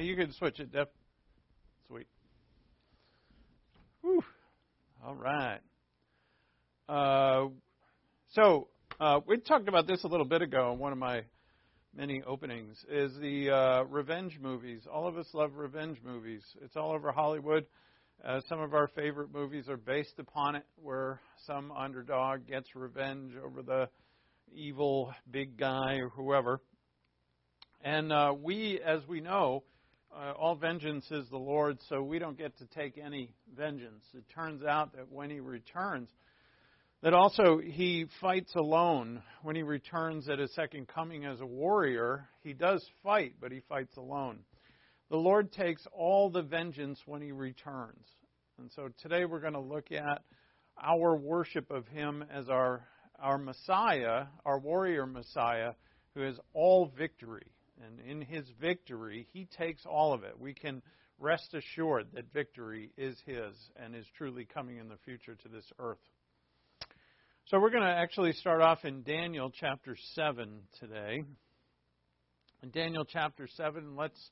You can switch it, Deb. Sweet. Whew. All right. So we talked about this a little bit ago in one of my many openings, is the revenge movies. All of us love revenge movies. It's all over Hollywood. Some of our favorite movies are based upon it, where some underdog gets revenge over the evil big guy or whoever. And we, as we know, all vengeance is the Lord's, so we don't get to take any vengeance. It turns out that when he returns, that also he fights alone. When he returns at his second coming as a warrior, he does fight, but he fights alone. The Lord takes all the vengeance when he returns. And so today we're going to look at our worship of him as our Messiah, our warrior Messiah, who has all victory. And in his victory, he takes all of it. We can rest assured that victory is his and is truly coming in the future to this earth. So we're going to actually start off in Daniel chapter 7 today. In Daniel chapter 7, let's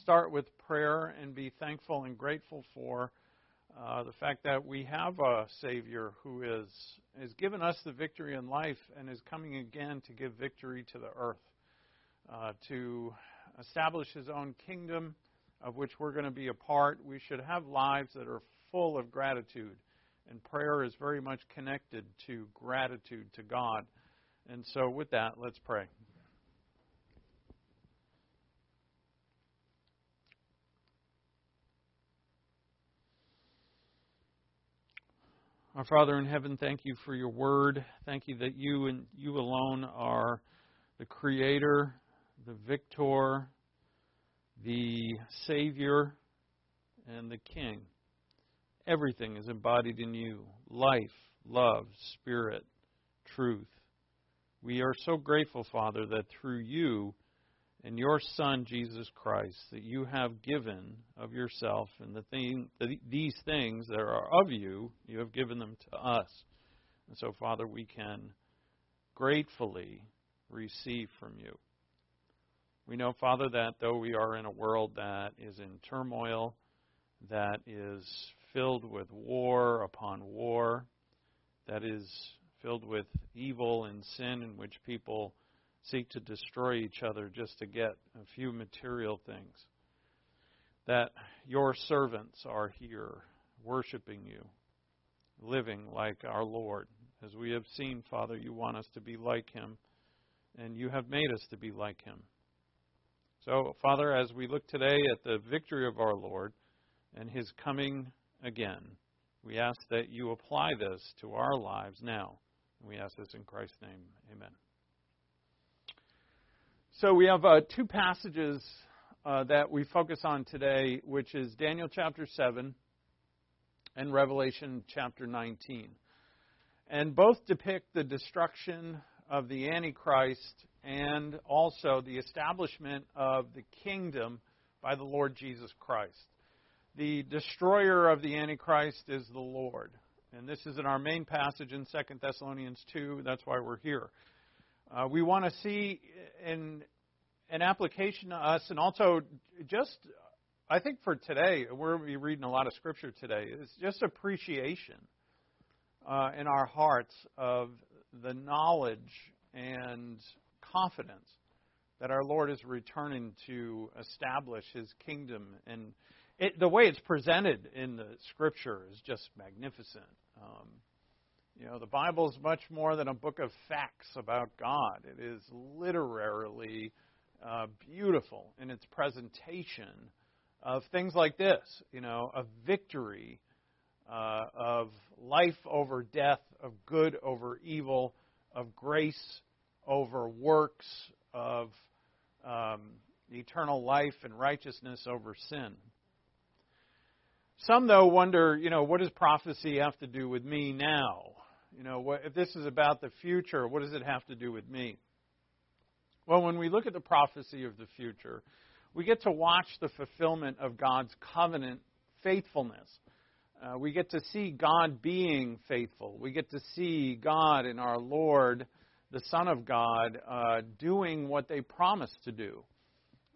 start with prayer and be thankful and grateful for the fact that we have a Savior who has given us the victory in life and is coming again to give victory to the earth, to establish his own kingdom, of which we're going to be a part. We should have lives that are full of gratitude. And prayer is very much connected to gratitude to God. And so with that, let's pray. Our Father in heaven, thank you for your word. Thank you that you and you alone are the Creator, the Victor, the Savior, and the King. Everything is embodied in you. Life, love, spirit, truth. We are so grateful, Father, that through you and your Son, Jesus Christ, that you have given of yourself, and these things that are of you, you have given them to us. And so, Father, we can gratefully receive from you. We know, Father, that though we are in a world that is in turmoil, that is filled with war upon war, that is filled with evil and sin in which people seek to destroy each other just to get a few material things, that your servants are here worshiping you, living like our Lord. As we have seen, Father, you want us to be like him, and you have made us to be like him. So, Father, as we look today at the victory of our Lord and his coming again, we ask that you apply this to our lives now. We ask this in Christ's name. Amen. So we have two passages that we focus on today, which is Daniel chapter 7 and Revelation chapter 19. And both depict the destruction of the Antichrist and also the establishment of the kingdom by the Lord Jesus Christ. The destroyer of the Antichrist is the Lord. And this is in our main passage in 2 Thessalonians 2. That's why we're here. We want to see an application to us, and also just, I think for today, we're going to be reading a lot of Scripture today, is just appreciation in our hearts of the knowledge and confidence that our Lord is returning to establish his kingdom. And the way it's presented in the Scripture is just magnificent. The Bible is much more than a book of facts about God. It is literally beautiful in its presentation of things like this, of victory, of life over death, of good over evil, of grace over works, of eternal life and righteousness over sin. Some, though, wonder, what does prophecy have to do with me now? If this is about the future, what does it have to do with me? Well, when we look at the prophecy of the future, we get to watch the fulfillment of God's covenant faithfulness. We get to see God being faithful. We get to see God and our Lord, the Son of God, doing what they promised to do.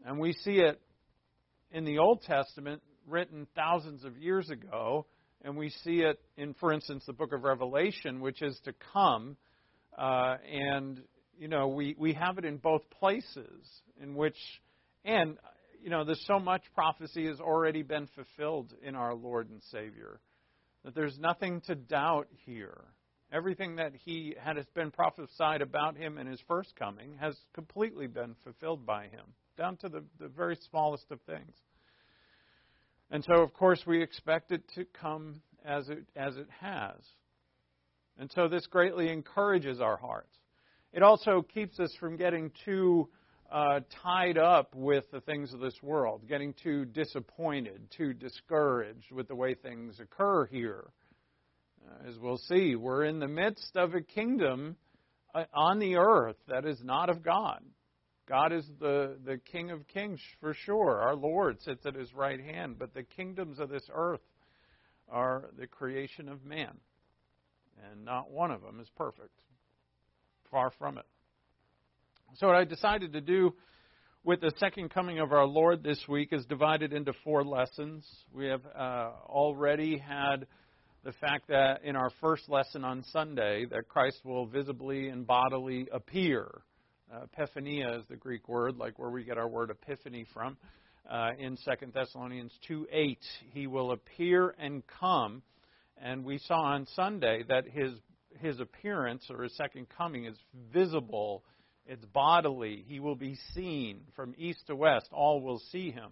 And we see it in the Old Testament written thousands of years ago, and we see it in, for instance, the book of Revelation, which is to come. And, you know, we have it in both places in which, and, you know, there's so much prophecy has already been fulfilled in our Lord and Savior that there's nothing to doubt here. Everything that he had has been prophesied about him in his first coming has completely been fulfilled by him, down to the very smallest of things. And so, of course, we expect it to come as it has. And so this greatly encourages our hearts. It also keeps us from getting too tied up with the things of this world, getting too disappointed, too discouraged with the way things occur here. As we'll see, we're in the midst of a kingdom on the earth that is not of God. God is the King of Kings for sure. Our Lord sits at his right hand. But the kingdoms of this earth are the creation of man. And not one of them is perfect. Far from it. So what I decided to do with the second coming of our Lord this week is divided into four lessons. We have already had the fact that in our first lesson on Sunday that Christ will visibly and bodily appear. Epiphania is the Greek word, like where we get our word epiphany from. In 2 Thessalonians 2:8, he will appear and come. And we saw on Sunday that his appearance or his second coming is visible. It's bodily. He will be seen from east to west. All will see him.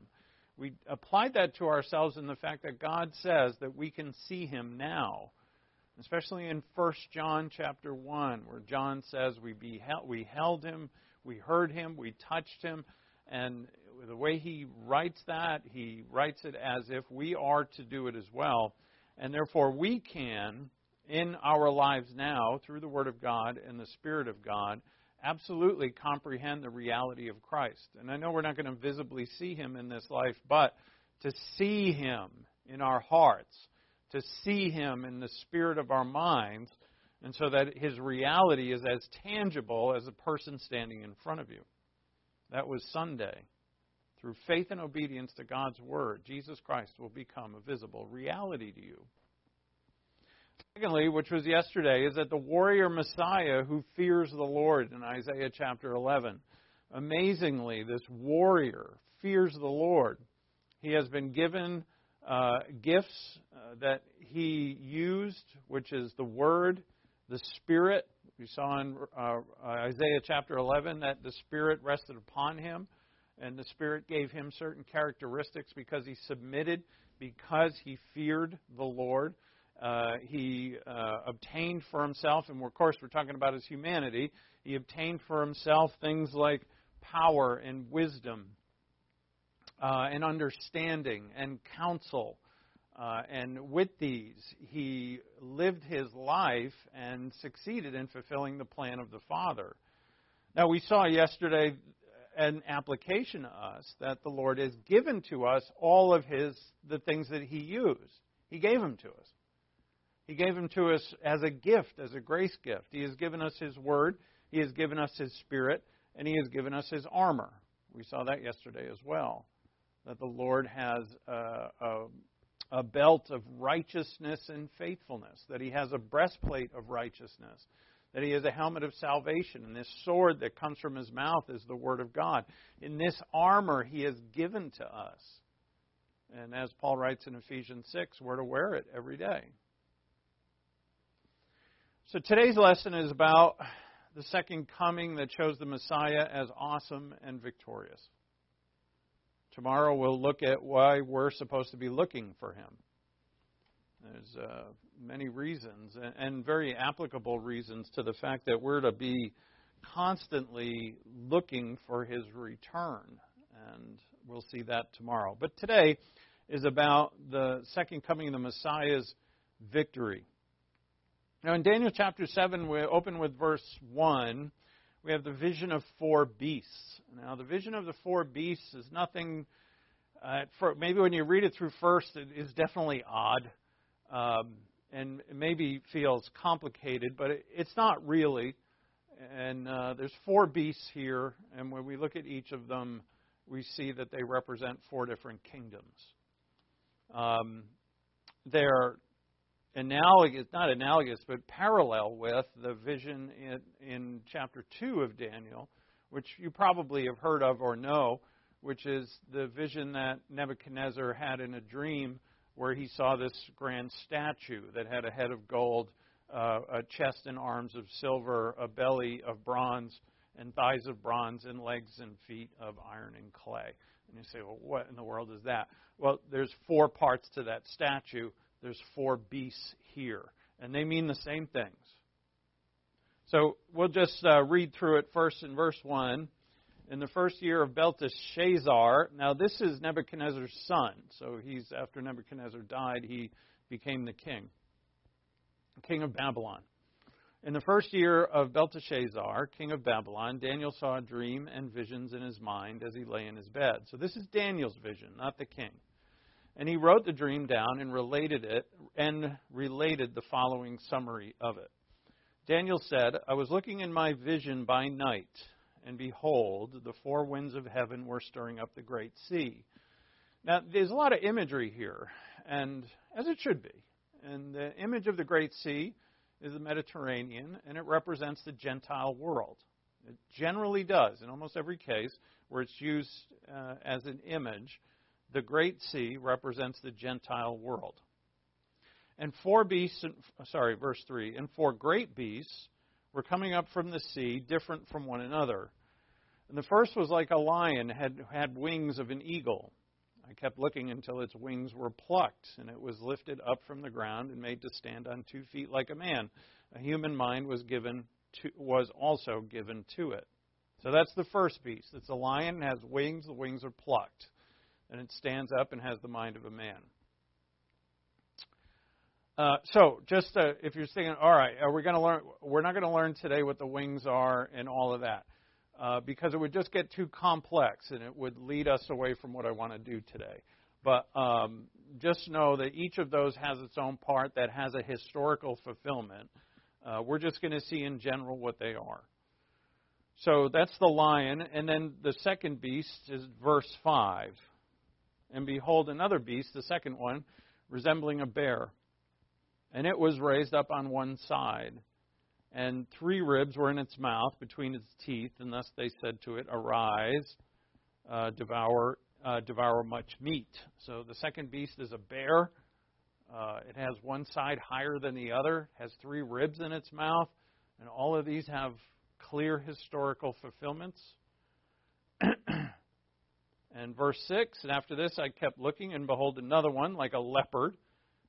We applied that to ourselves in the fact that God says that we can see him now. Especially in First John chapter 1, where John says we held him, we heard him, we touched him. And the way he writes it as if we are to do it as well. And therefore we can, in our lives now, through the Word of God and the Spirit of God, absolutely comprehend the reality of Christ. And I know we're not going to visibly see him in this life, but to see him in our hearts, to see him in the spirit of our minds, and so that his reality is as tangible as a person standing in front of you. That was Sunday. Through faith and obedience to God's word, Jesus Christ will become a visible reality to you. Secondly, which was yesterday, is that the warrior Messiah who fears the Lord in Isaiah chapter 11. Amazingly, this warrior fears the Lord. He has been given gifts that he used, which is the Word, the Spirit. We saw in Isaiah chapter 11 that the Spirit rested upon him, and the Spirit gave him certain characteristics because he submitted, because he feared the Lord. He obtained for himself, and of course we're talking about his humanity, he obtained for himself things like power and wisdom, and understanding and counsel. And with these, he lived his life and succeeded in fulfilling the plan of the Father. Now, we saw yesterday an application to us that the Lord has given to us all of the things that he used. He gave them to us. He gave them to us as a gift, as a grace gift. He has given us his word. He has given us his spirit. And he has given us his armor. We saw that yesterday as well. That the Lord has a belt of righteousness and faithfulness, that he has a breastplate of righteousness, that he has a helmet of salvation, and this sword that comes from his mouth is the word of God. In this armor he has given to us. And as Paul writes in Ephesians 6, we're to wear it every day. So today's lesson is about the second coming that shows the Messiah as awesome and victorious. Tomorrow we'll look at why we're supposed to be looking for him. There's many reasons and very applicable reasons to the fact that we're to be constantly looking for his return. And we'll see that tomorrow. But today is about the second coming of the Messiah's victory. Now in Daniel chapter 7, we open with verse 1. We have the vision of four beasts. Now, the vision of the four beasts is nothing. Maybe when you read it through first, it is definitely odd, and maybe feels complicated, but it's not really. And there's four beasts here, and when we look at each of them, we see that they represent four different kingdoms. They're analogous, not analogous, but parallel with the vision in chapter 2 of Daniel, which you probably have heard of or know, which is the vision that Nebuchadnezzar had in a dream where he saw this grand statue that had a head of gold, a chest and arms of silver, a belly of bronze, and thighs of bronze, and legs and feet of iron and clay. And you say, well, what in the world is that? Well, there's four parts to that statue. There's four beasts here, and they mean the same things. So we'll just read through it first in verse 1. In the first year of Belteshazzar, now this is Nebuchadnezzar's son, so he's after Nebuchadnezzar died, he became the king of Babylon. In the first year of Belteshazzar, king of Babylon, Daniel saw a dream and visions in his mind as he lay in his bed. So this is Daniel's vision, not the king. And he wrote the dream down and related the following summary of it. Daniel said, I was looking in my vision by night, and behold, the four winds of heaven were stirring up the great sea. Now, there's a lot of imagery here, and as it should be. And the image of the great sea is the Mediterranean, and it represents the Gentile world. It generally does, in almost every case where it's used as an image. The great sea represents the Gentile world. And four beasts, verse 3, and four great beasts were coming up from the sea, different from one another. And the first was like a lion, had wings of an eagle. I kept looking until its wings were plucked, and it was lifted up from the ground and made to stand on 2 feet like a man. A human mind was also given to it. So that's the first beast. It's a lion, has wings, the wings are plucked. And it stands up and has the mind of a man. So if you're thinking, all right, we're not going to learn today what the wings are and all of that, because it would just get too complex and it would lead us away from what I want to do today. But just know that each of those has its own part that has a historical fulfillment. We're just going to see in general what they are. So that's the lion. And then the second beast is verse 5. And behold, another beast, the second one, resembling a bear. And it was raised up on one side. And 3 ribs were in its mouth between its teeth. And thus they said to it, Arise, devour much meat. So the second beast is a bear. It has one side higher than the other. Has 3 ribs in its mouth. And all of these have clear historical fulfillments. And verse 6, and after this I kept looking, and behold, another one, like a leopard,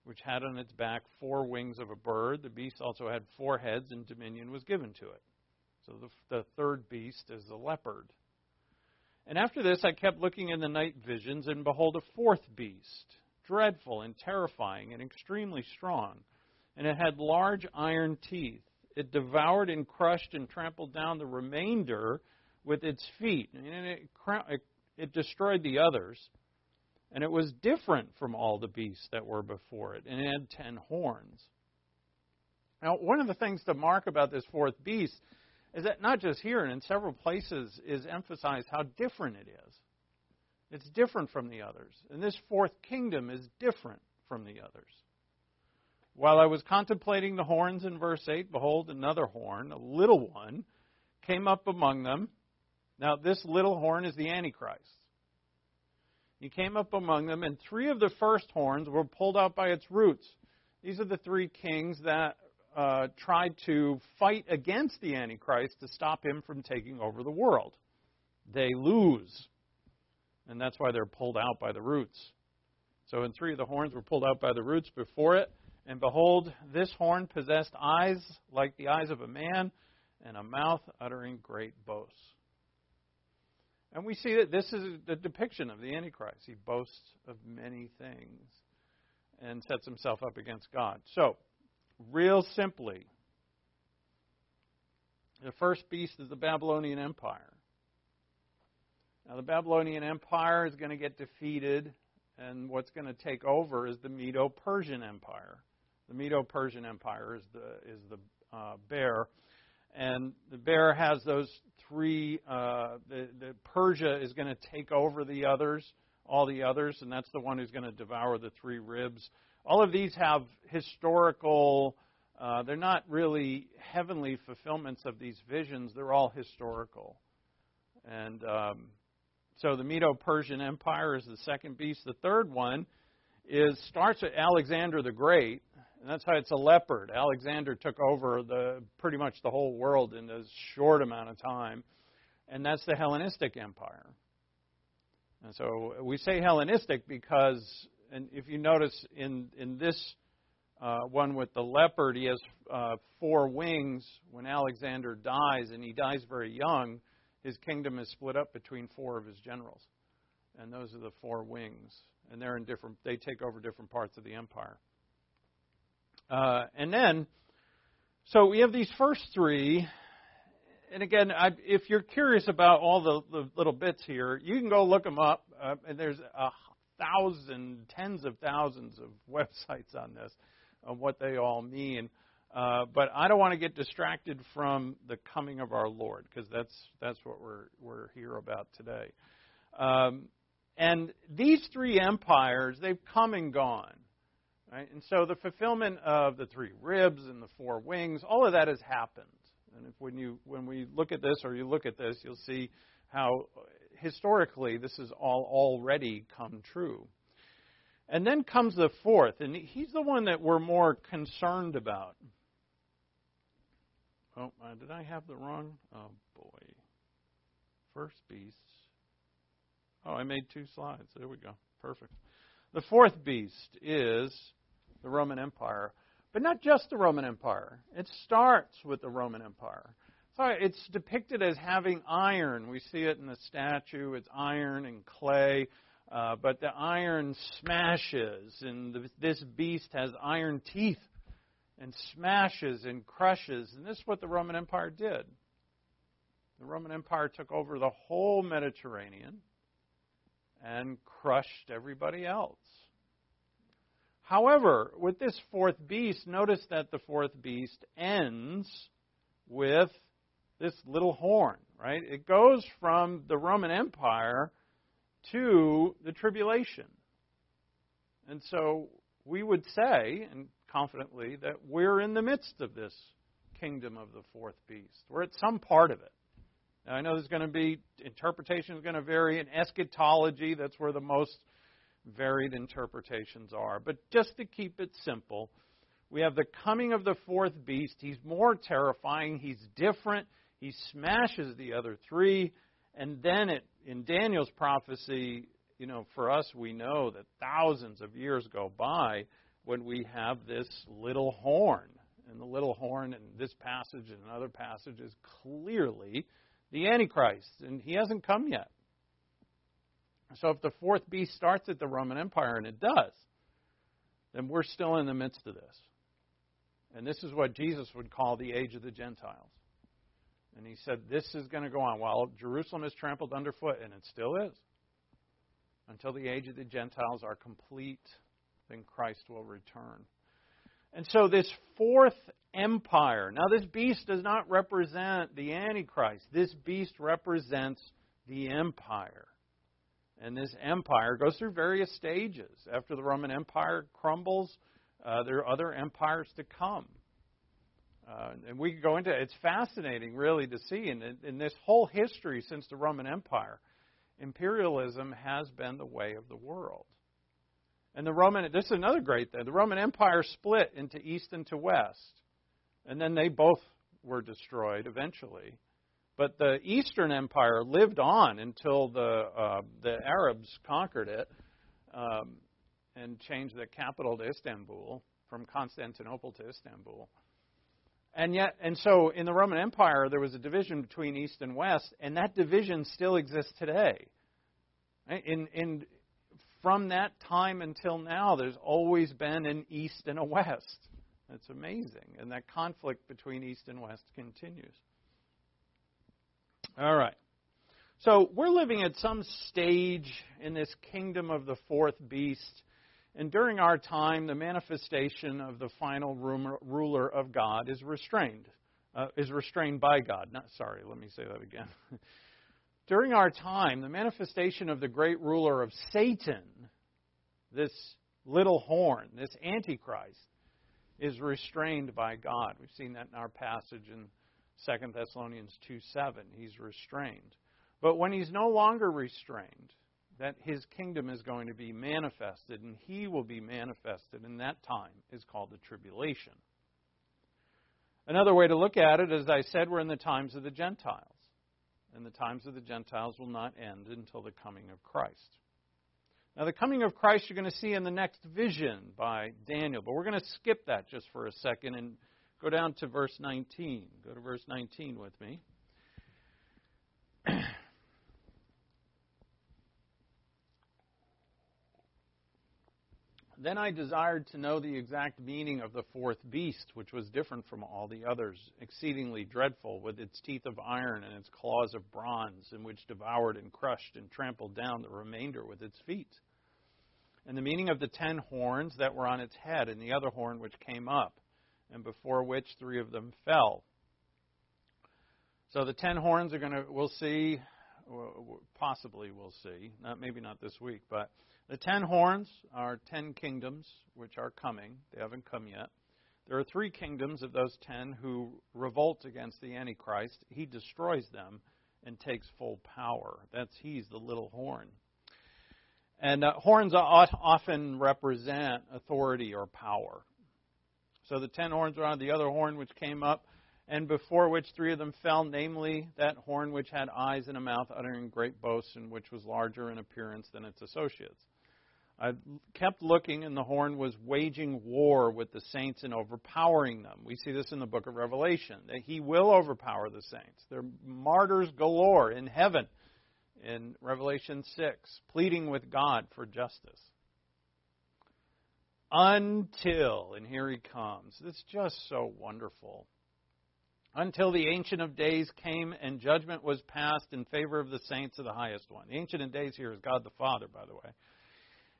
which had on its back 4 wings of a bird. The beast also had 4 heads, and dominion was given to it. So the third beast is the leopard. And after this I kept looking in the night visions, and behold, a fourth beast, dreadful and terrifying and extremely strong. And it had large iron teeth. It devoured and crushed and trampled down the remainder with its feet. And it destroyed the others, and it was different from all the beasts that were before it, and it had 10 horns. Now, one of the things to mark about this fourth beast is that not just here and in several places is emphasized how different it is. It's different from the others, and this fourth kingdom is different from the others. While I was contemplating the horns in verse 8, behold, another horn, a little one, came up among them. Now, this little horn is the Antichrist. He came up among them, and 3 of the first horns were pulled out by its roots. These are the 3 kings that tried to fight against the Antichrist to stop him from taking over the world. They lose, and that's why they're pulled out by the roots. So, and 3 of the horns were pulled out by the roots before it, and behold, this horn possessed eyes like the eyes of a man, and a mouth uttering great boasts. And we see that this is the depiction of the Antichrist. He boasts of many things and sets himself up against God. So, real simply, the first beast is the Babylonian Empire. Now, the Babylonian Empire is going to get defeated, and what's going to take over is the Medo-Persian Empire. The Medo-Persian Empire is the bear. And the bear has those three. The Persia is going to take over the others, all the others, and that's the one who's going to devour the three ribs. All of these have historical. They're not really heavenly fulfillments of these visions. They're all historical. And so the Medo-Persian Empire is the second beast. The third one starts with Alexander the Great, and that's how it's a leopard. Alexander took over pretty much the whole world in a short amount of time, and that's the Hellenistic Empire. And so we say Hellenistic because, and if you notice in this one with the leopard, he has four wings. When Alexander dies, and he dies very young, his kingdom is split up between four of his generals. And those are the four wings. And they're they take over different parts of the empire. And then, so we have these first three. And again, if you're curious about all the little bits here, you can go look them up. And there's tens of thousands of websites on this, of what they all mean. But I don't want to get distracted from the coming of our Lord, because that's what we're here about today. And these three empires, they've come and gone, right? And so the fulfillment of the three ribs and the four wings, all of that has happened. And when we look at this, or you look at this, you'll see how historically this has all already come true. And then comes the fourth, and he's the one that we're more concerned about. Oh, did I have the wrong? Oh, boy. First beast. Oh, I made two slides. There we go. Perfect. The fourth beast is the Roman Empire, but not just the Roman Empire. It starts with the Roman Empire. So it's depicted as having iron. We see it in the statue. It's iron and clay. But the iron smashes, and this beast has iron teeth and smashes and crushes. And this is what the Roman Empire did. The Roman Empire took over the whole Mediterranean and crushed everybody else. However, with this fourth beast, notice that the fourth beast ends with this little horn, right? It goes from the Roman Empire to the tribulation. And so we would say, and confidently, that we're in the midst of this kingdom of the fourth beast. We're at some part of it. Now, I know there's going to be, interpretation is going to vary, and eschatology, that's where the most varied interpretations are. But just to keep it simple, we have the coming of the fourth beast. He's more terrifying. He's different. He smashes the other three. And then in Daniel's prophecy, you know, for us, we know that thousands of years go by when we have this little horn. And the little horn in this passage and another passage is clearly the Antichrist. And he hasn't come yet. So if the fourth beast starts at the Roman Empire, and it does, then we're still in the midst of this. And this is what Jesus would call the age of the Gentiles. And he said, this is going to go on. Well, Jerusalem is trampled underfoot, and it still is. Until the age of the Gentiles are complete, then Christ will return. And so this fourth empire, now this beast does not represent the Antichrist. This beast represents the empire. And this empire goes through various stages. After the Roman Empire crumbles, there are other empires to come. And we could go into it. It's fascinating, really, to see in this whole history since the Roman Empire, imperialism has been the way of the world. And this is another great thing. The Roman Empire split into east and to west, and then they both were destroyed eventually. But the Eastern Empire lived on until the Arabs conquered it and changed the capital to Istanbul, from Constantinople to Istanbul. And so in the Roman Empire, there was a division between East and West, and that division still exists today. From that time until now, there's always been an East and a West. That's amazing. And that conflict between East and West continues. All right. So we're living at some stage in this kingdom of the fourth beast. And during our time, the manifestation of the final ruler of God is restrained is restrained by God. During our time, the manifestation of the great ruler of Satan, this little horn, this Antichrist, is restrained by God. We've seen that in our passage in 2 Thessalonians 2:7. He's restrained. But when he's no longer restrained, that his kingdom is going to be manifested, and he will be manifested, and that time is called the tribulation. Another way to look at it, as I said, we're in the times of the Gentiles. And the times of the Gentiles will not end until the coming of Christ. Now, the coming of Christ you're going to see in the next vision by Daniel. But we're going to skip that just for a second and go down to verse 19. Go to verse 19 with me. Then I desired to know the exact meaning of the fourth beast, which was different from all the others, exceedingly dreadful, with its teeth of iron and its claws of bronze, in which devoured and crushed and trampled down the remainder with its feet. And the meaning of the 10 horns that were on its head, and the other horn which came up, and before which 3 of them fell. So the 10 horns are going to, we'll see, maybe not this week, but the 10 horns are 10 kingdoms which are coming. They haven't come yet. There are 3 kingdoms of those 10 who revolt against the Antichrist. He destroys them and takes full power. He's the little horn. And horns often represent authority or power. So the 10 horns are on the other horn which came up, and before which 3 of them fell, namely that horn which had eyes and a mouth uttering great boasts, and which was larger in appearance than its associates. I kept looking, and the horn was waging war with the saints and overpowering them. We see this in the book of Revelation, that he will overpower the saints. There are martyrs galore in heaven in Revelation 6, pleading with God for justice. Until, and here he comes. It's just so wonderful. Until the Ancient of Days came and judgment was passed in favor of the saints of the highest one. The Ancient of Days here is God the Father, by the way.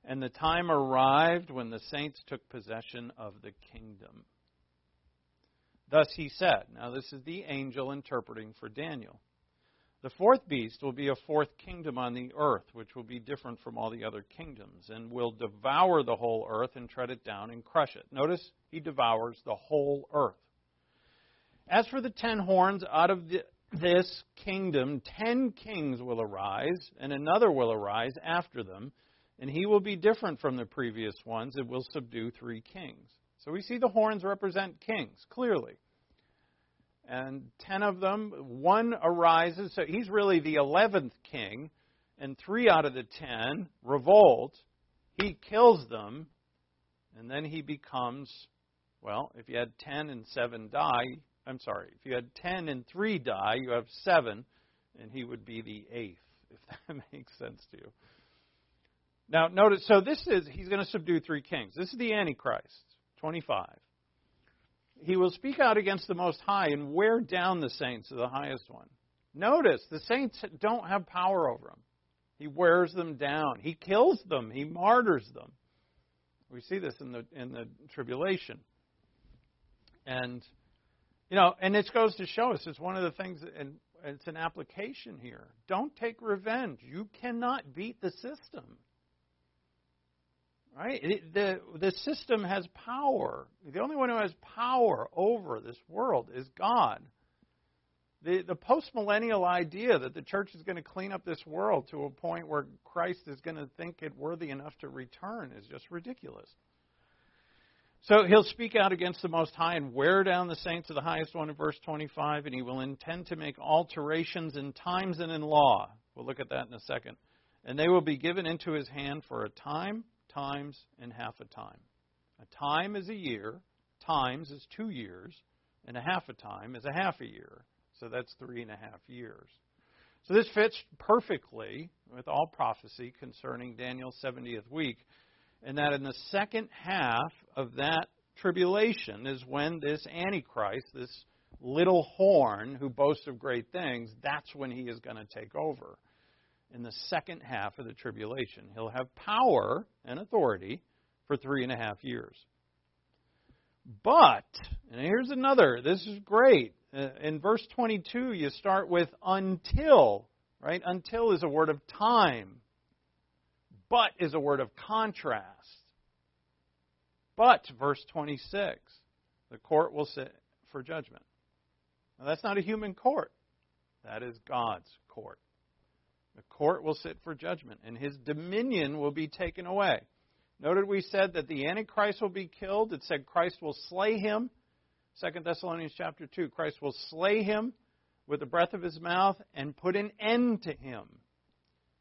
And the time arrived when the saints took possession of the kingdom. Thus he said, now this is the angel interpreting for Daniel. The fourth beast will be a fourth kingdom on the earth, which will be different from all the other kingdoms, and will devour the whole earth and tread it down and crush it. Notice, he devours the whole earth. As for the 10 horns, out of this kingdom 10 kings will arise, and another will arise after them, and he will be different from the previous ones. It will subdue 3 kings. So we see the horns represent kings, clearly. And 10 of them, one arises, so he's really the 11th king, and 3 out of the 10 revolt. He kills them, and then he becomes, well, if you had 10 and 7 die, if you had 10 and 3 die, you have 7, and he would be the 8th, if that makes sense to you. Now, notice, so he's going to subdue 3 kings. This is the Antichrist, 25. He will speak out against the Most High and wear down the saints of the highest one. Notice, the saints don't have power over him. He wears them down. He kills them. He martyrs them. We see this in the tribulation. And and this goes to show us, it's one of the things, and it's an application here. Don't take revenge. You cannot beat the system. Right? The system has power. The only one who has power over this world is God. The post-millennial idea that the church is going to clean up this world to a point where Christ is going to think it worthy enough to return is just ridiculous. So he'll speak out against the Most High and wear down the saints of the highest one in verse 25, and he will intend to make alterations in times and in law. We'll look at that in a second. And they will be given into his hand for a time, times, and half a time. A time is a year, times is 2 years, and a half a time is a half a year. So that's 3.5 years. So this fits perfectly with all prophecy concerning Daniel's 70th week. And that in the second half of that tribulation is when this Antichrist, this little horn who boasts of great things, that's when he is going to take over. In the second half of the tribulation, he'll have power and authority for 3.5 years. But, and here's another, this is great. In verse 22, you start with until, right? Until is a word of time. But is a word of contrast. But, verse 26, the court will sit for judgment. Now, that's not a human court. That is God's court. The court will sit for judgment, and his dominion will be taken away. Noted we said that the Antichrist will be killed. It said Christ will slay him. 2 Thessalonians chapter 2, Christ will slay him with the breath of his mouth and put an end to him.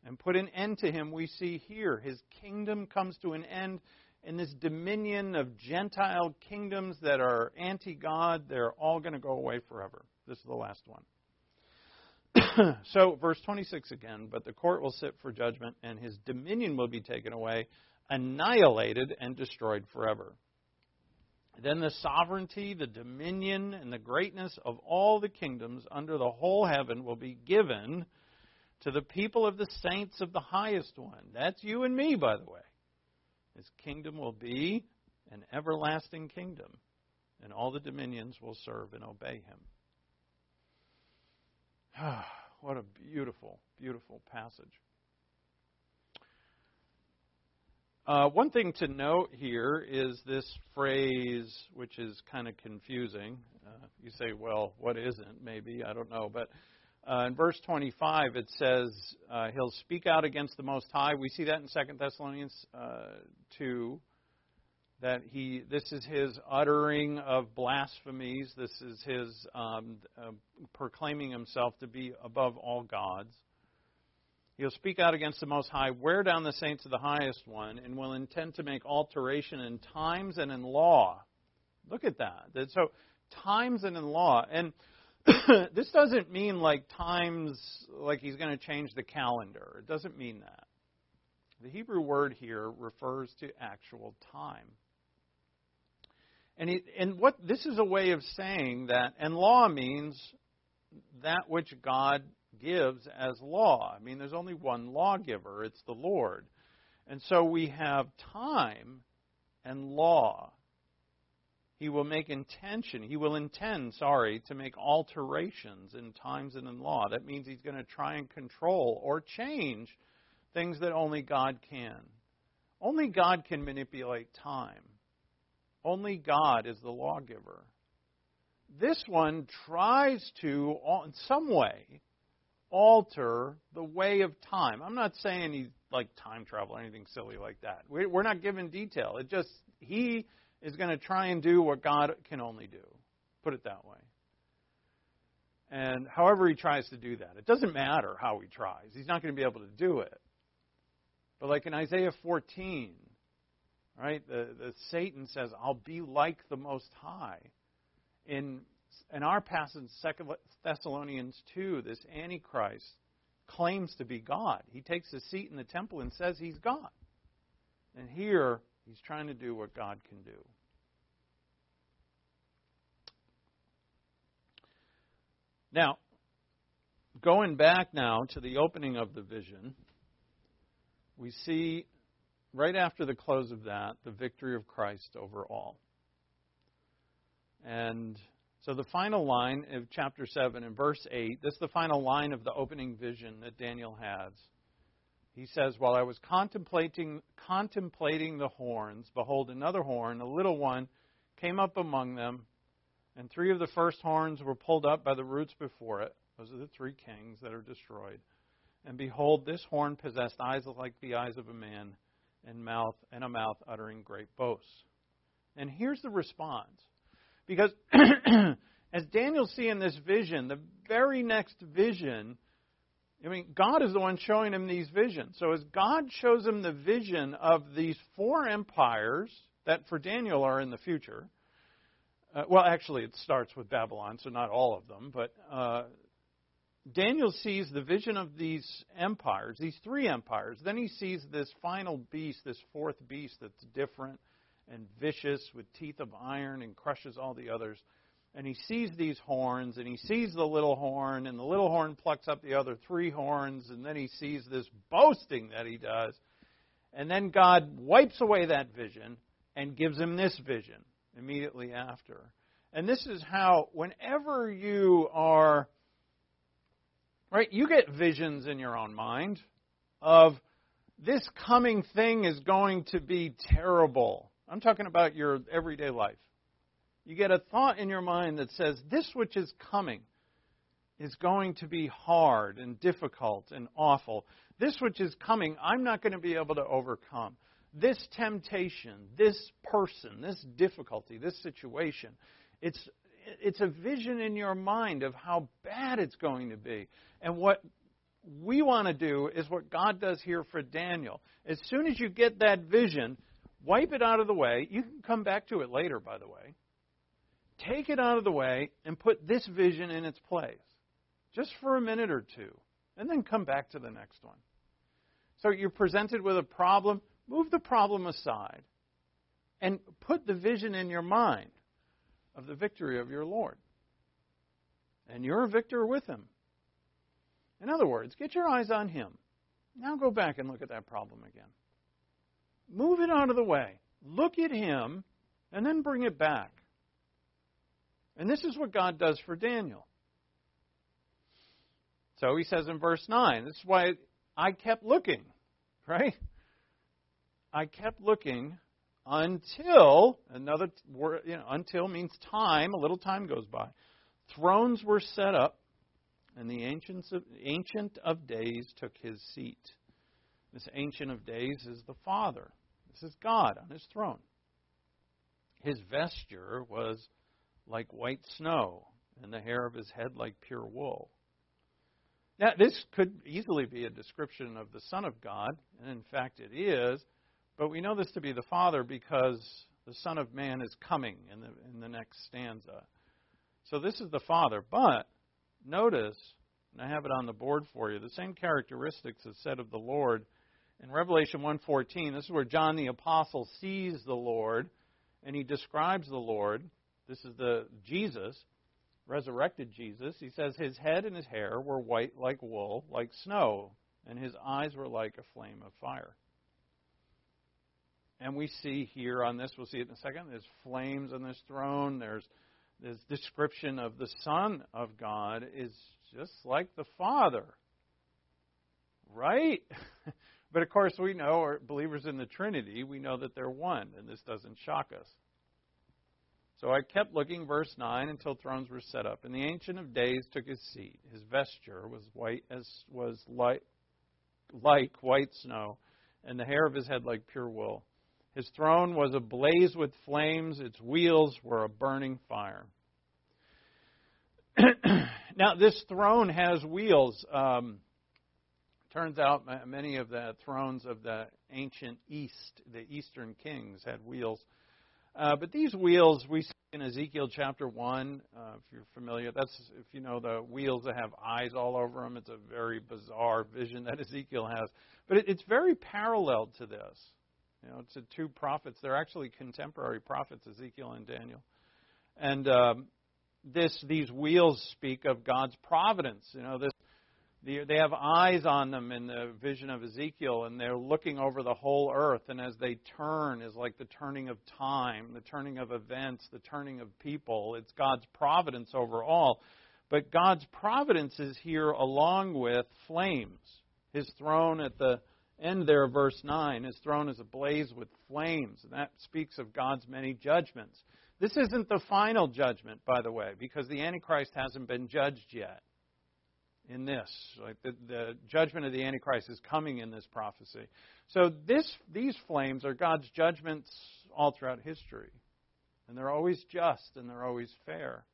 And put an end to him, we see here. His kingdom comes to an end. In this dominion of Gentile kingdoms that are anti-God, they're all going to go away forever. This is the last one. So, verse 26 again, but the court will sit for judgment, and his dominion will be taken away, annihilated, and destroyed forever. Then the sovereignty, the dominion, and the greatness of all the kingdoms under the whole heaven will be given to the people of the saints of the highest one. That's you and me, by the way. His kingdom will be an everlasting kingdom, and all the dominions will serve and obey him. What a beautiful, beautiful passage. One thing to note here is this phrase, which is kind of confusing. You say, well, what isn't? Maybe, I don't know, but... in verse 25, it says, he'll speak out against the Most High. We see that in 2 Thessalonians 2, that this is his uttering of blasphemies. This is his proclaiming himself to be above all gods. He'll speak out against the Most High, wear down the saints of the highest one, and will intend to make alteration in times and in law. Look at that. So, times and in law. And this doesn't mean like times, like he's going to change the calendar. It doesn't mean that. The Hebrew word here refers to actual time. And what this is a way of saying that, and law means that which God gives as law. I mean, there's only one lawgiver. It's the Lord. And so we have time and law. He will make intention. He will intend, to make alterations in times and in law. That means he's going to try and control or change things that only God can. Only God can manipulate time. Only God is the lawgiver. This one tries to, in some way, alter the way of time. I'm not saying he's like time travel or anything silly like that. We're not given detail. It just, he is going to try and do what God can only do. Put it that way. And however he tries to do that, it doesn't matter how he tries. He's not going to be able to do it. But like in Isaiah 14, right? The Satan says, I'll be like the Most High. In our passage, 2 Thessalonians 2, this Antichrist claims to be God. He takes a seat in the temple and says he's God. And here, he's trying to do what God can do. Now, going back now to the opening of the vision, we see right after the close of that, the victory of Christ over all. And so the final line of chapter 7 and verse 8, this is the final line of the opening vision that Daniel has. He says, while I was contemplating the horns, behold, another horn, a little one, came up among them, and three of the first horns were pulled up by the roots before it. Those are the three kings that are destroyed. And behold, this horn possessed eyes like the eyes of a man, and a mouth uttering great boasts. And here's the response. Because as Daniel sees in this vision, the very next vision, I mean, God is the one showing him these visions. So as God shows him the vision of these four empires that for Daniel are in the future, well, actually it starts with Babylon, so not all of them, but Daniel sees the vision of these empires, these three empires. Then he sees this final beast, this fourth beast that's different and vicious with teeth of iron and crushes all the others. And he sees these horns, and he sees the little horn, and the little horn plucks up the other three horns, and then he sees this boasting that he does. And then God wipes away that vision and gives him this vision immediately after. And this is how, whenever you are, right, you get visions in your own mind of this coming thing is going to be terrible. I'm talking about your everyday life. You get a thought in your mind that says, this which is coming is going to be hard and difficult and awful. This which is coming, I'm not going to be able to overcome. This temptation, this person, this difficulty, this situation, it's a vision in your mind of how bad it's going to be. And what we want to do is what God does here for Daniel. As soon as you get that vision, wipe it out of the way. You can come back to it later, by the way. Take it out of the way and put this vision in its place, just for a minute or two, and then come back to the next one. So you're presented with a problem. Move the problem aside and put the vision in your mind of the victory of your Lord. And you're a victor with him. In other words, get your eyes on him. Now go back and look at that problem again. Move it out of the way. Look at him and then bring it back. And this is what God does for Daniel. So he says in verse 9, this is why I kept looking, right? I kept looking until, another word, until means time, a little time goes by. Thrones were set up, and the Ancient of Days took his seat. This Ancient of Days is the Father. This is God on his throne. His vesture was like white snow, and the hair of his head like pure wool. Now, this could easily be a description of the Son of God, and in fact it is. But we know this to be the Father because the Son of Man is coming in the next stanza. So this is the Father. But notice, and I have it on the board for you, the same characteristics is said of the Lord. In Revelation 1:14, this is where John the Apostle sees the Lord, and he describes the Lord. This is the Jesus, resurrected Jesus. He says his head and his hair were white like wool, like snow, and his eyes were like a flame of fire. And we see here on this, we'll see it in a second, there's flames on this throne. There's this description of the Son of God is just like the Father. Right? But of course we know, or believers in the Trinity, we know that they're one, and this doesn't shock us. So I kept looking, verse 9, until thrones were set up. And the Ancient of Days took his seat. His vesture was white as was like white snow, and the hair of his head like pure wool. His throne was ablaze with flames. Its wheels were a burning fire. Now, this throne has wheels. Turns out many of the thrones of the ancient East, the Eastern kings, had wheels. But these wheels we see in Ezekiel chapter 1, if you're familiar. That's, if you know, the wheels that have eyes all over them. It's a very bizarre vision that Ezekiel has. But it's very parallel to this. It's the two prophets. They're actually contemporary prophets, Ezekiel and Daniel. And these wheels speak of God's providence. They have eyes on them in the vision of Ezekiel, and they're looking over the whole earth. And as they turn is like the turning of time, the turning of events, the turning of people. It's God's providence overall. But God's providence is here along with flames. His throne at the end there, verse 9, his throne is ablaze with flames. And that speaks of God's many judgments. This isn't the final judgment, by the way, because the Antichrist hasn't been judged yet in this. Like the judgment of the Antichrist is coming in this prophecy. So these flames are God's judgments all throughout history. And they're always just and they're always fair.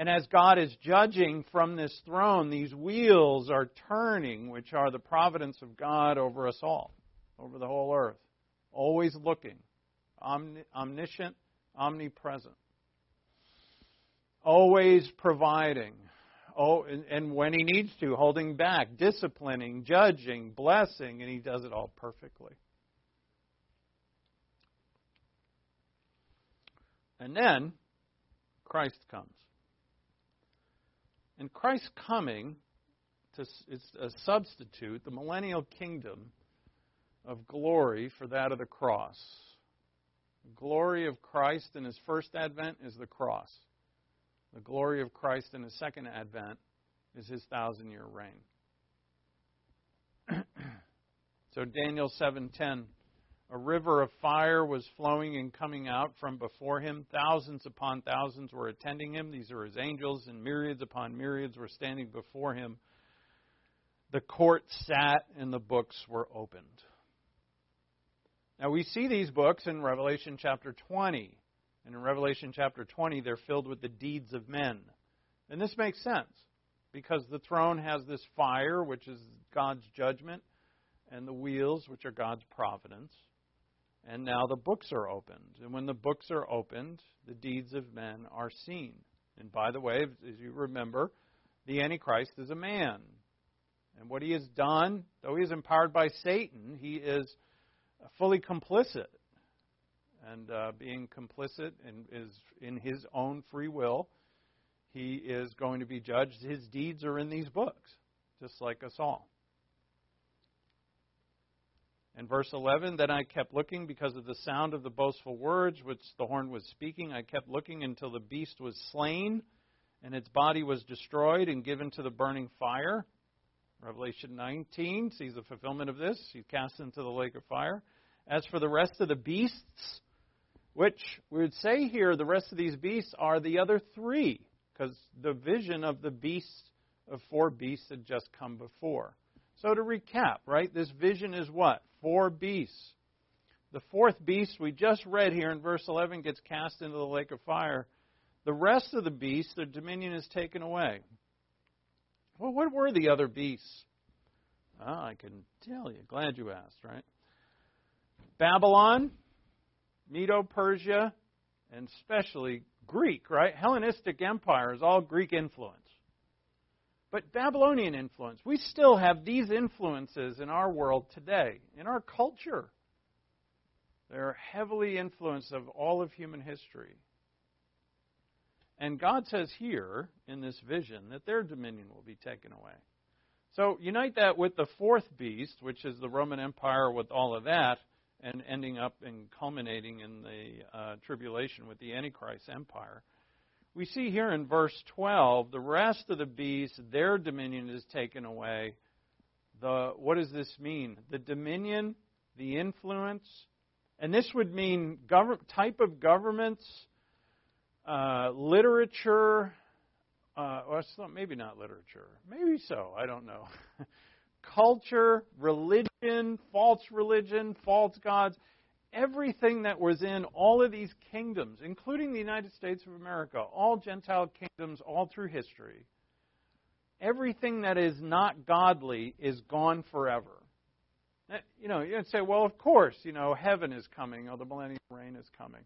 And as God is judging from this throne, these wheels are turning, which are the providence of God over us all, over the whole earth, always looking, omniscient, omnipresent, always providing, and when he needs to, holding back, disciplining, judging, blessing, and he does it all perfectly. And then Christ comes. And Christ's coming is a substitute, the millennial kingdom of glory for that of the cross. The glory of Christ in his first advent is the cross. The glory of Christ in His second advent is His 1,000-year reign. So Daniel 7:10, a river of fire was flowing and coming out from before Him. Thousands upon thousands were attending Him. These are His angels, and myriads upon myriads were standing before Him. The court sat and the books were opened. Now we see these books in Revelation chapter 20. And in Revelation chapter 20, they're filled with the deeds of men. And this makes sense because the throne has this fire, which is God's judgment, and the wheels, which are God's providence. And now the books are opened. And when the books are opened, the deeds of men are seen. And by the way, as you remember, the Antichrist is a man. And what he has done, though he is empowered by Satan, he is fully complicit. And being complicit and is in his own free will, he is going to be judged. His deeds are in these books, just like us all. And verse 11, then I kept looking because of the sound of the boastful words which the horn was speaking. I kept looking until the beast was slain and its body was destroyed and given to the burning fire. Revelation 19 sees the fulfillment of this. He's cast into the lake of fire. As for the rest of the beasts, which we would say here, the rest of these beasts are the other three, because the vision of the beasts, of four beasts had just come before. So to recap, right, this vision is what? Four beasts. The fourth beast we just read here in verse 11 gets cast into the lake of fire. The rest of the beasts, their dominion is taken away. Well, what were the other beasts? Ah, I couldn't tell you. Glad you asked, right? Babylon, Medo-Persia, and especially Greek, right? Hellenistic Empire is all Greek influence. But Babylonian influence, we still have these influences in our world today, in our culture. They're heavily influenced of all of human history. And God says here in this vision that their dominion will be taken away. So unite that with the fourth beast, which is the Roman Empire with all of that, and ending up and culminating in the tribulation with the Antichrist Empire. We see here in verse 12, the rest of the beasts, their dominion is taken away. What does this mean? The dominion, the influence, and this would mean type of governments, literature, or maybe not literature, maybe so, I don't know. Culture, religion, false gods, everything that was in all of these kingdoms, including the United States of America, all Gentile kingdoms all through history, everything that is not godly is gone forever. That, you'd say, well, of course, heaven is coming, the millennial reign is coming.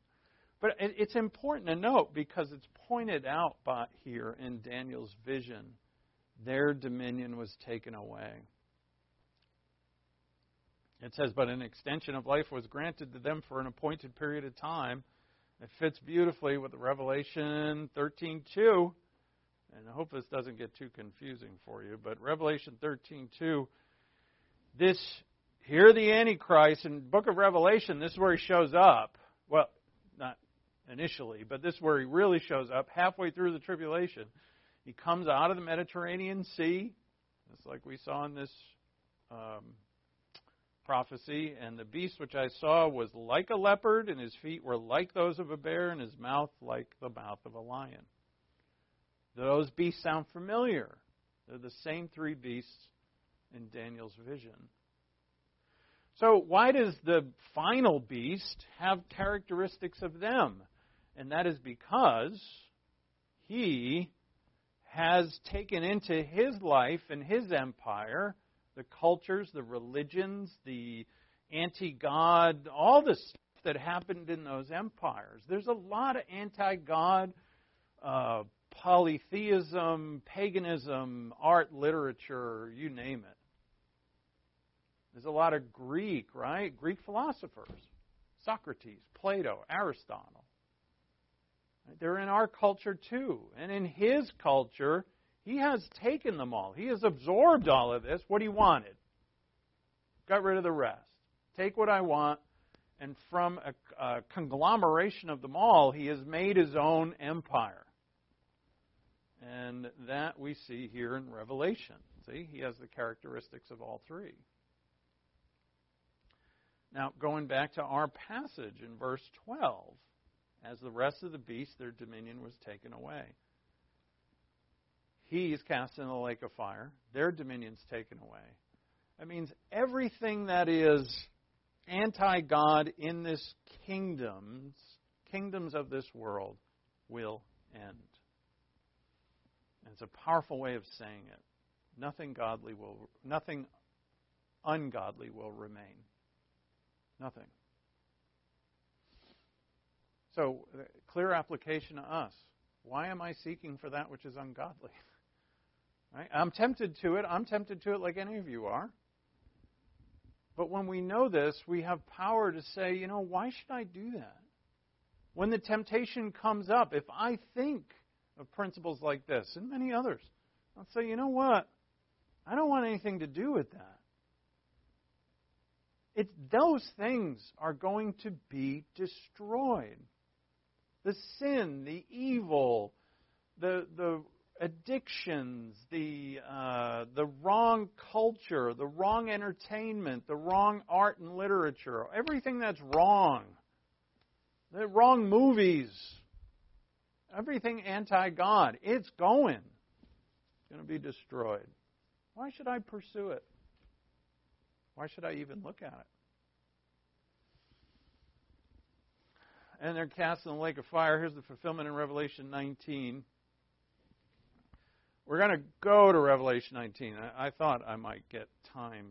But it's important to note because it's pointed out by here in Daniel's vision. Their dominion was taken away. It says, but an extension of life was granted to them for an appointed period of time. It fits beautifully with Revelation 13:2. And I hope this doesn't get too confusing for you. But Revelation 13:2, here the Antichrist, in the book of Revelation, this is where he shows up. Well, not initially, but this is where he really shows up halfway through the tribulation. He comes out of the Mediterranean Sea, just like we saw in this prophecy. And the beast which I saw was like a leopard, and his feet were like those of a bear, and his mouth like the mouth of a lion. Those beasts sound familiar. They're the same three beasts in Daniel's vision. So why does the final beast have characteristics of them? And that is because he has taken into his life and his empire the cultures, the religions, the anti-God, all the stuff that happened in those empires. There's a lot of anti-God, polytheism, paganism, art, literature, you name it. There's a lot of Greek, right? Greek philosophers, Socrates, Plato, Aristotle. They're in our culture too. And in his culture, he has taken them all. He has absorbed all of this, what he wanted. Got rid of the rest. Take what I want. And from a conglomeration of them all, he has made his own empire. And that we see here in Revelation. See, he has the characteristics of all three. Now, going back to our passage in verse 12, as the rest of the beasts, their dominion was taken away. He is cast in the lake of fire. Their dominion's taken away. That means everything that is anti-God in this kingdoms of this world, will end. And it's a powerful way of saying it. Nothing ungodly will remain. Nothing. So, clear application to us. Why am I seeking for that which is ungodly? Right? I'm tempted to it. I'm tempted to it like any of you are. But when we know this, we have power to say, you know, why should I do that? When the temptation comes up, if I think of principles like this and many others, I'll say, you know what? I don't want anything to do with that. Those things are going to be destroyed. The sin, the evil, the addictions, the wrong culture, the wrong entertainment, the wrong art and literature, everything that's wrong, the wrong movies, everything anti-God, it's going to be destroyed. Why should I pursue it? Why should I even look at it? And they're cast in the lake of fire. Here's the fulfillment in Revelation 19. We're going to go to Revelation 19. I thought I might get time.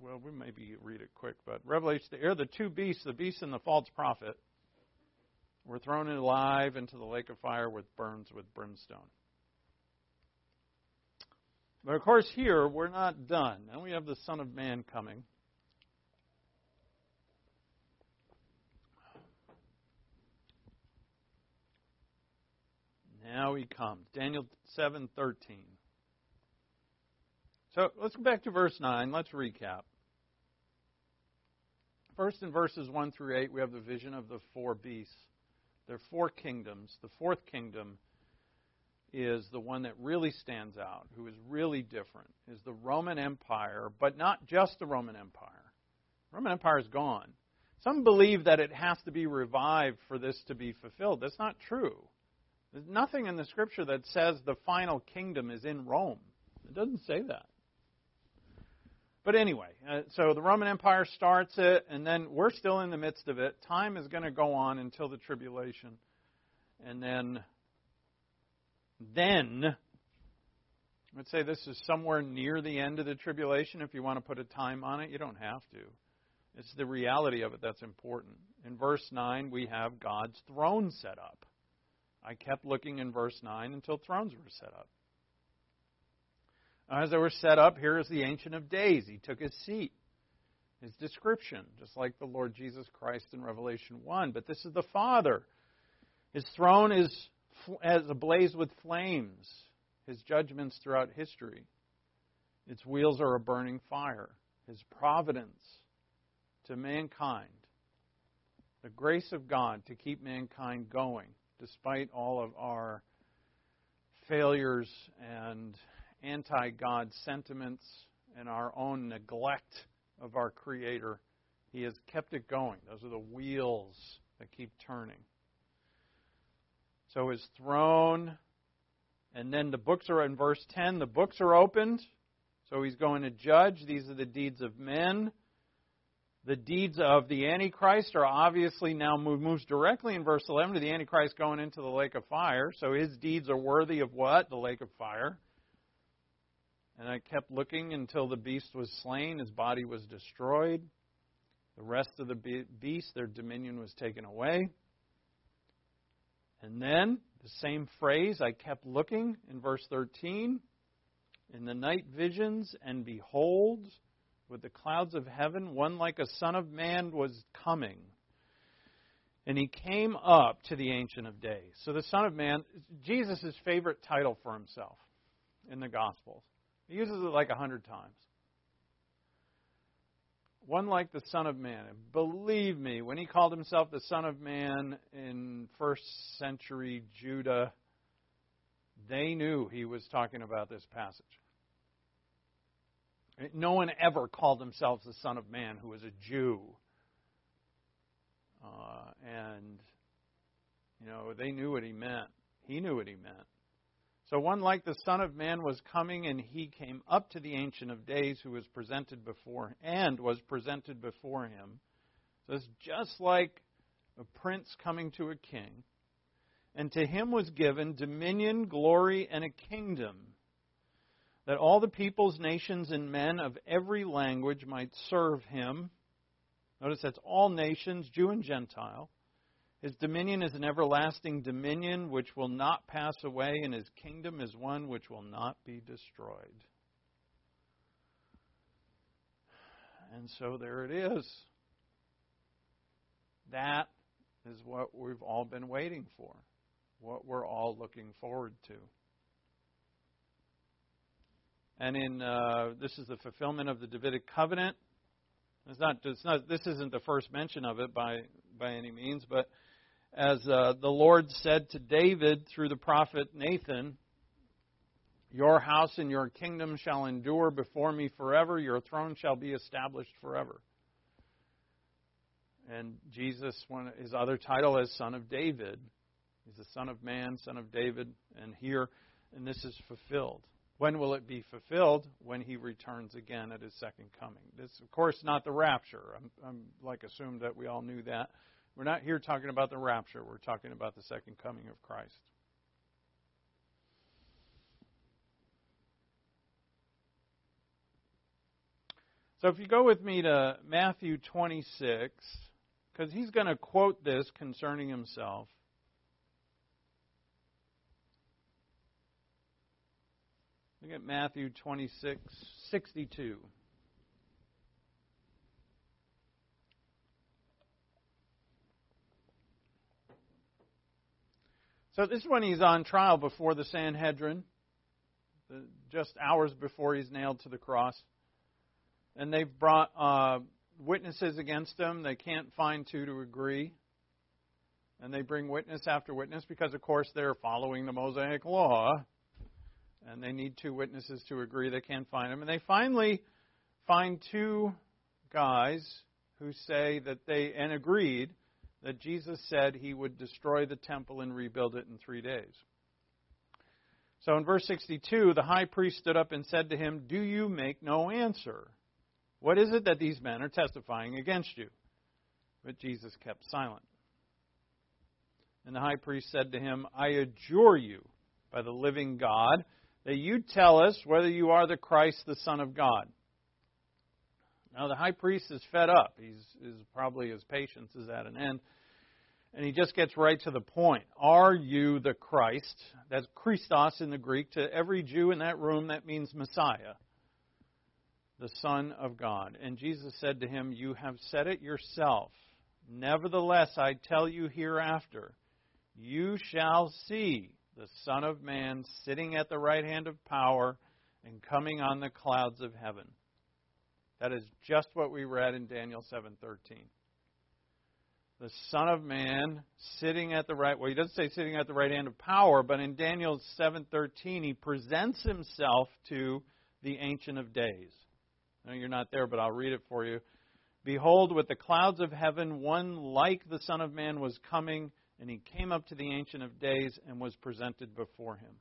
Well, we maybe read it quick, but Revelation, here the two beasts, the beast and the false prophet, were thrown alive into the lake of fire with burns with brimstone. But of course here, we're not done. Now we have the Son of Man coming. Now he comes. Daniel 7:13. So let's go back to verse 9. Let's recap. First, in verses 1 through 8, we have the vision of the four beasts. There are four kingdoms. The fourth kingdom is the one that really stands out, who is really different, is the Roman Empire, but not just the Roman Empire. The Roman Empire is gone. Some believe that it has to be revived for this to be fulfilled. That's not true. There's nothing in the Scripture that says the final kingdom is in Rome. It doesn't say that. But anyway, so the Roman Empire starts it, and then we're still in the midst of it. Time is going to go on until the tribulation. And then let's say this is somewhere near the end of the tribulation. If you want to put a time on it, you don't have to. It's the reality of it that's important. In verse 9, we have God's throne set up. I kept looking in verse 9 until thrones were set up. As they were set up, here is the Ancient of Days. He took his seat, his description, just like the Lord Jesus Christ in Revelation 1. But this is the Father. His throne is as ablaze with flames, his judgments throughout history. Its wheels are a burning fire, his providence to mankind, the grace of God to keep mankind going. Despite all of our failures and anti-God sentiments and our own neglect of our Creator, He has kept it going. Those are the wheels that keep turning. So His throne, and then the books are in verse 10. The books are opened, so He's going to judge. These are the deeds of men. The deeds of the Antichrist are obviously now moves directly in verse 11 to the Antichrist going into the lake of fire. So his deeds are worthy of what? The lake of fire. And I kept looking until the beast was slain, his body was destroyed. The rest of the beasts, their dominion was taken away. And then the same phrase, I kept looking in verse 13. In the night visions, and behold, with the clouds of heaven, one like a son of man was coming. And he came up to the Ancient of Days. So the Son of Man, Jesus' favorite title for himself in the Gospels. He uses it like 100 times. One like the Son of Man. And believe me, when he called himself the Son of Man in first century Judah, They knew he was talking about this passage. No one ever called themselves the Son of Man who was a Jew. And, you know, they knew what he meant. He knew what he meant. So one like the Son of Man was coming, and he came up to the Ancient of Days who was presented before, and was presented before him. So it's just like a prince coming to a king. And to him was given dominion, glory, and a kingdom, that all the peoples, nations, and men of every language might serve him. Notice that's all nations, Jew and Gentile. His dominion is an everlasting dominion which will not pass away, and his kingdom is one which will not be destroyed. And so there it is. That is what we've all been waiting for, what we're all looking forward to. And in this is the fulfillment of the Davidic covenant. It's not. This isn't the first mention of it by any means. But as the Lord said to David through the prophet Nathan, "Your house and your kingdom shall endure before me forever. Your throne shall be established forever." And Jesus, his other title is Son of David. He's the Son of Man, Son of David, and this is fulfilled. When will it be fulfilled? When he returns again at his second coming. This, of course, not the rapture. I'm assumed that we all knew that. We're not here talking about the rapture. We're talking about the second coming of Christ. So if you go with me to Matthew 26, because he's going to quote this concerning himself. Look at Matthew 26, 62. So this is when he's on trial before the Sanhedrin, just hours before he's nailed to the cross. And they've brought witnesses against him. They can't find two to agree. And they bring witness after witness because, of course, they're following the Mosaic law. And they need two witnesses to agree. They can't find them. And they finally find two guys who say that and agreed that Jesus said he would destroy the temple and rebuild it in 3 days. So in verse 62, the high priest stood up and said to him, "Do you make no answer? What is it that these men are testifying against you?" But Jesus kept silent. And the high priest said to him, "I adjure you by the living God, that you tell us whether you are the Christ, the Son of God." Now, the high priest is fed up. Probably his patience is at an end. And he just gets right to the point. Are you the Christ? That's Christos in the Greek. To every Jew in that room, that means Messiah, the Son of God. And Jesus said to him, "You have said it yourself. Nevertheless, I tell you hereafter, you shall see the Son of Man sitting at the right hand of power and coming on the clouds of heaven." That is just what we read in Daniel 7:13. The Son of Man sitting at the right... Well, he doesn't say sitting at the right hand of power, but in Daniel 7:13, he presents himself to the Ancient of Days. No, you're not there, but I'll read it for you. "Behold, with the clouds of heaven, one like the Son of Man was coming, and he came up to the Ancient of Days and was presented before him."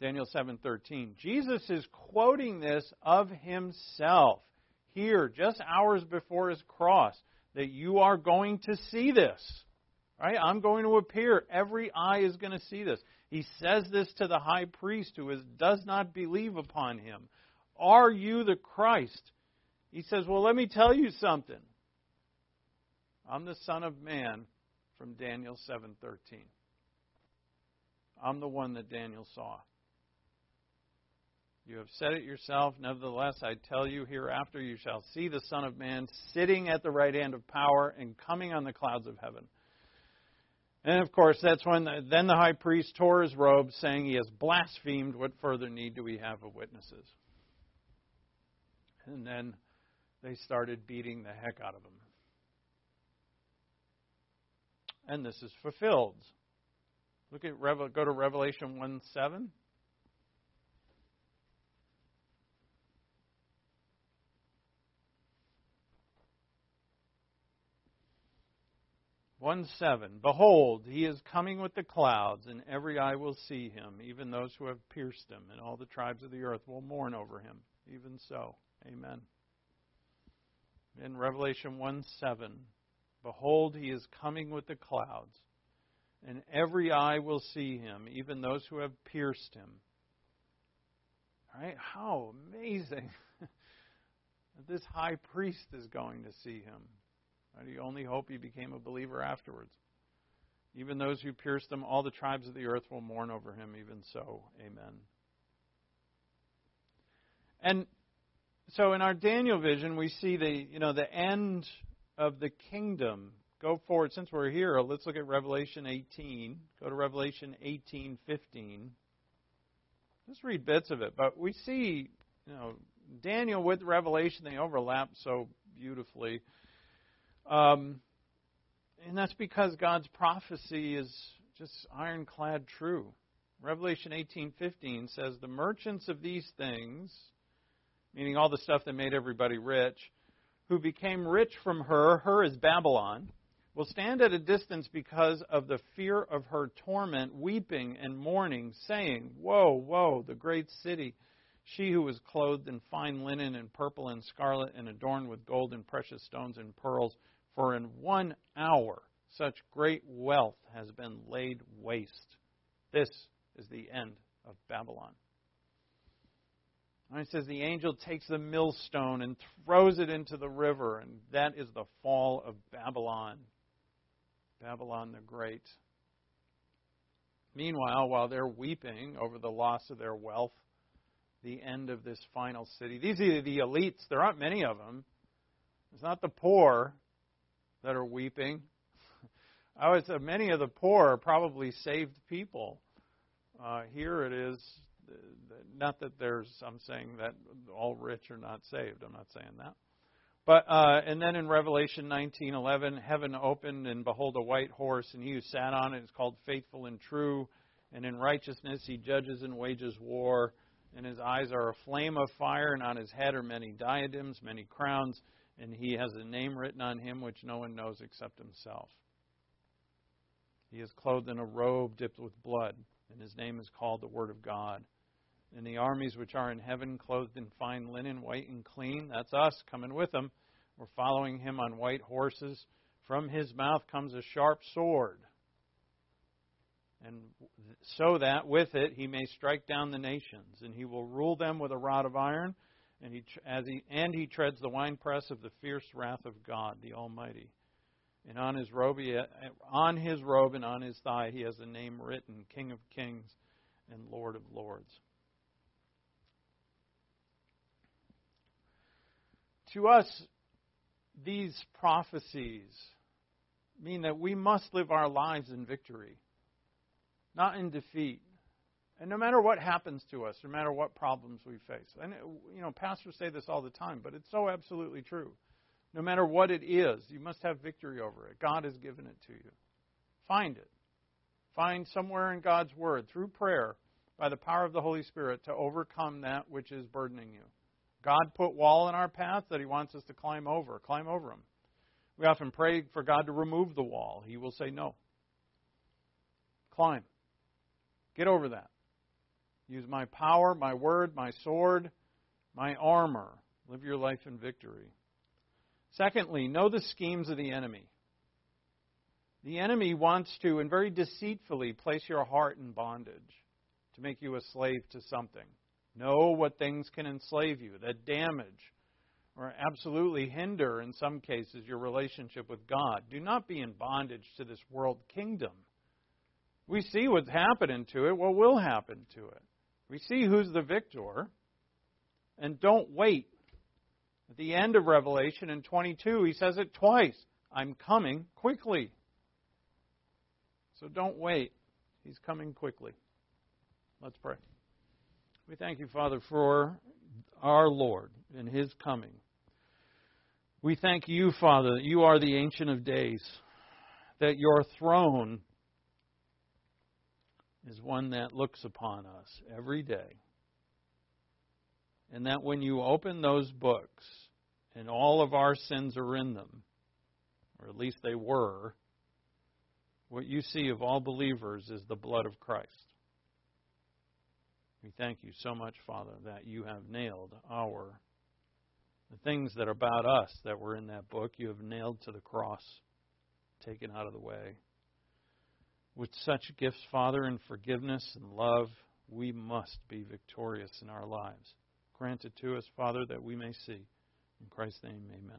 Daniel 7:13. Jesus is quoting this of himself here, just hours before his cross, that you are going to see this. Right? I'm going to appear. Every eye is going to see this. He says this to the high priest who does not believe upon him. Are you the Christ? He says, well, let me tell you something. I'm the Son of Man. From Daniel 7:13. I'm the one that Daniel saw. You have said it yourself. Nevertheless, I tell you hereafter, you shall see the Son of Man sitting at the right hand of power and coming on the clouds of heaven. And of course, that's when then the high priest tore his robe, saying he has blasphemed. What further need do we have of witnesses? And then they started beating the heck out of him. And this is fulfilled. Look at go to Revelation 1:7. Behold, he is coming with the clouds, and every eye will see him, even those who have pierced him, and all the tribes of the earth will mourn over him. Even so. Amen. In Revelation 1:7, behold, he is coming with the clouds, and every eye will see him, even those who have pierced him. All right? How amazing that this high priest is going to see him. I only hope he became a believer afterwards. Even those who pierced him, all the tribes of the earth will mourn over him. Even so, amen. And so in our Daniel vision, we see the end of the kingdom. Go forward. Since we're here, let's look at Revelation 18. Go to Revelation 18:15. Just read bits of it, but we see Daniel with Revelation, they overlap so beautifully. And that's because God's prophecy is just ironclad true. Revelation 18:15 says, the merchants of these things, meaning all the stuff that made everybody rich, who became rich from her is Babylon, will stand at a distance because of the fear of her torment, weeping and mourning, saying, woe, woe, the great city, she who was clothed in fine linen and purple and scarlet and adorned with gold and precious stones and pearls, for in 1 hour such great wealth has been laid waste. This is the end of Babylon. And it says the angel takes the millstone and throws it into the river, and that is the fall of Babylon, Babylon the Great. Meanwhile, while they're weeping over the loss of their wealth, the end of this final city. These are the elites. There aren't many of them. It's not the poor that are weeping. I would say many of the poor are probably saved people. Here it is, not that there's, I'm saying that all rich are not saved. I'm not saying that. But and then in Revelation 19:11, heaven opened, and behold, a white horse, and he who sat on it is called Faithful and True, and in righteousness he judges and wages war. And his eyes are a flame of fire, and on his head are many diadems, many crowns, and he has a name written on him which no one knows except himself. He is clothed in a robe dipped with blood, and his name is called the Word of God. And the armies which are in heaven, clothed in fine linen, white and clean, that's us coming with him. We're following him on white horses. From his mouth comes a sharp sword. And so that with it he may strike down the nations, and he will rule them with a rod of iron, and he treads the winepress of the fierce wrath of God, the Almighty. And on his robe and on his thigh he has a name written, King of Kings and Lord of Lords. To us, these prophecies mean that we must live our lives in victory, not in defeat. And no matter what happens to us, no matter what problems we face. And, pastors say this all the time, but it's so absolutely true. No matter what it is, you must have victory over it. God has given it to you. Find it. Find somewhere in God's Word, through prayer, by the power of the Holy Spirit, to overcome that which is burdening you. God put wall in our path that He wants us to climb over. Climb over them. We often pray for God to remove the wall. He will say no. Climb. Get over that. Use my power, my word, my sword, my armor. Live your life in victory. Secondly, know the schemes of the enemy. The enemy wants to, and very deceitfully, place your heart in bondage to make you a slave to something. Know what things can enslave you, that damage or absolutely hinder, in some cases, your relationship with God. Do not be in bondage to this world kingdom. We see what's happening to it, what will happen to it. We see who's the victor. And don't wait. At the end of Revelation in 22, he says it twice. I'm coming quickly. So don't wait. He's coming quickly. Let's pray. We thank you, Father, for our Lord and His coming. We thank you, Father, that you are the Ancient of Days, that your throne is one that looks upon us every day. And that when you open those books, and all of our sins are in them, or at least they were, what you see of all believers is the blood of Christ. We thank you so much, Father, that you have nailed the things that are about us that were in that book, you have nailed to the cross, taken out of the way. With such gifts, Father, and forgiveness and love, we must be victorious in our lives. Grant it to us, Father, that we may see. In Christ's name, amen.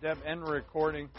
Deb, end recording.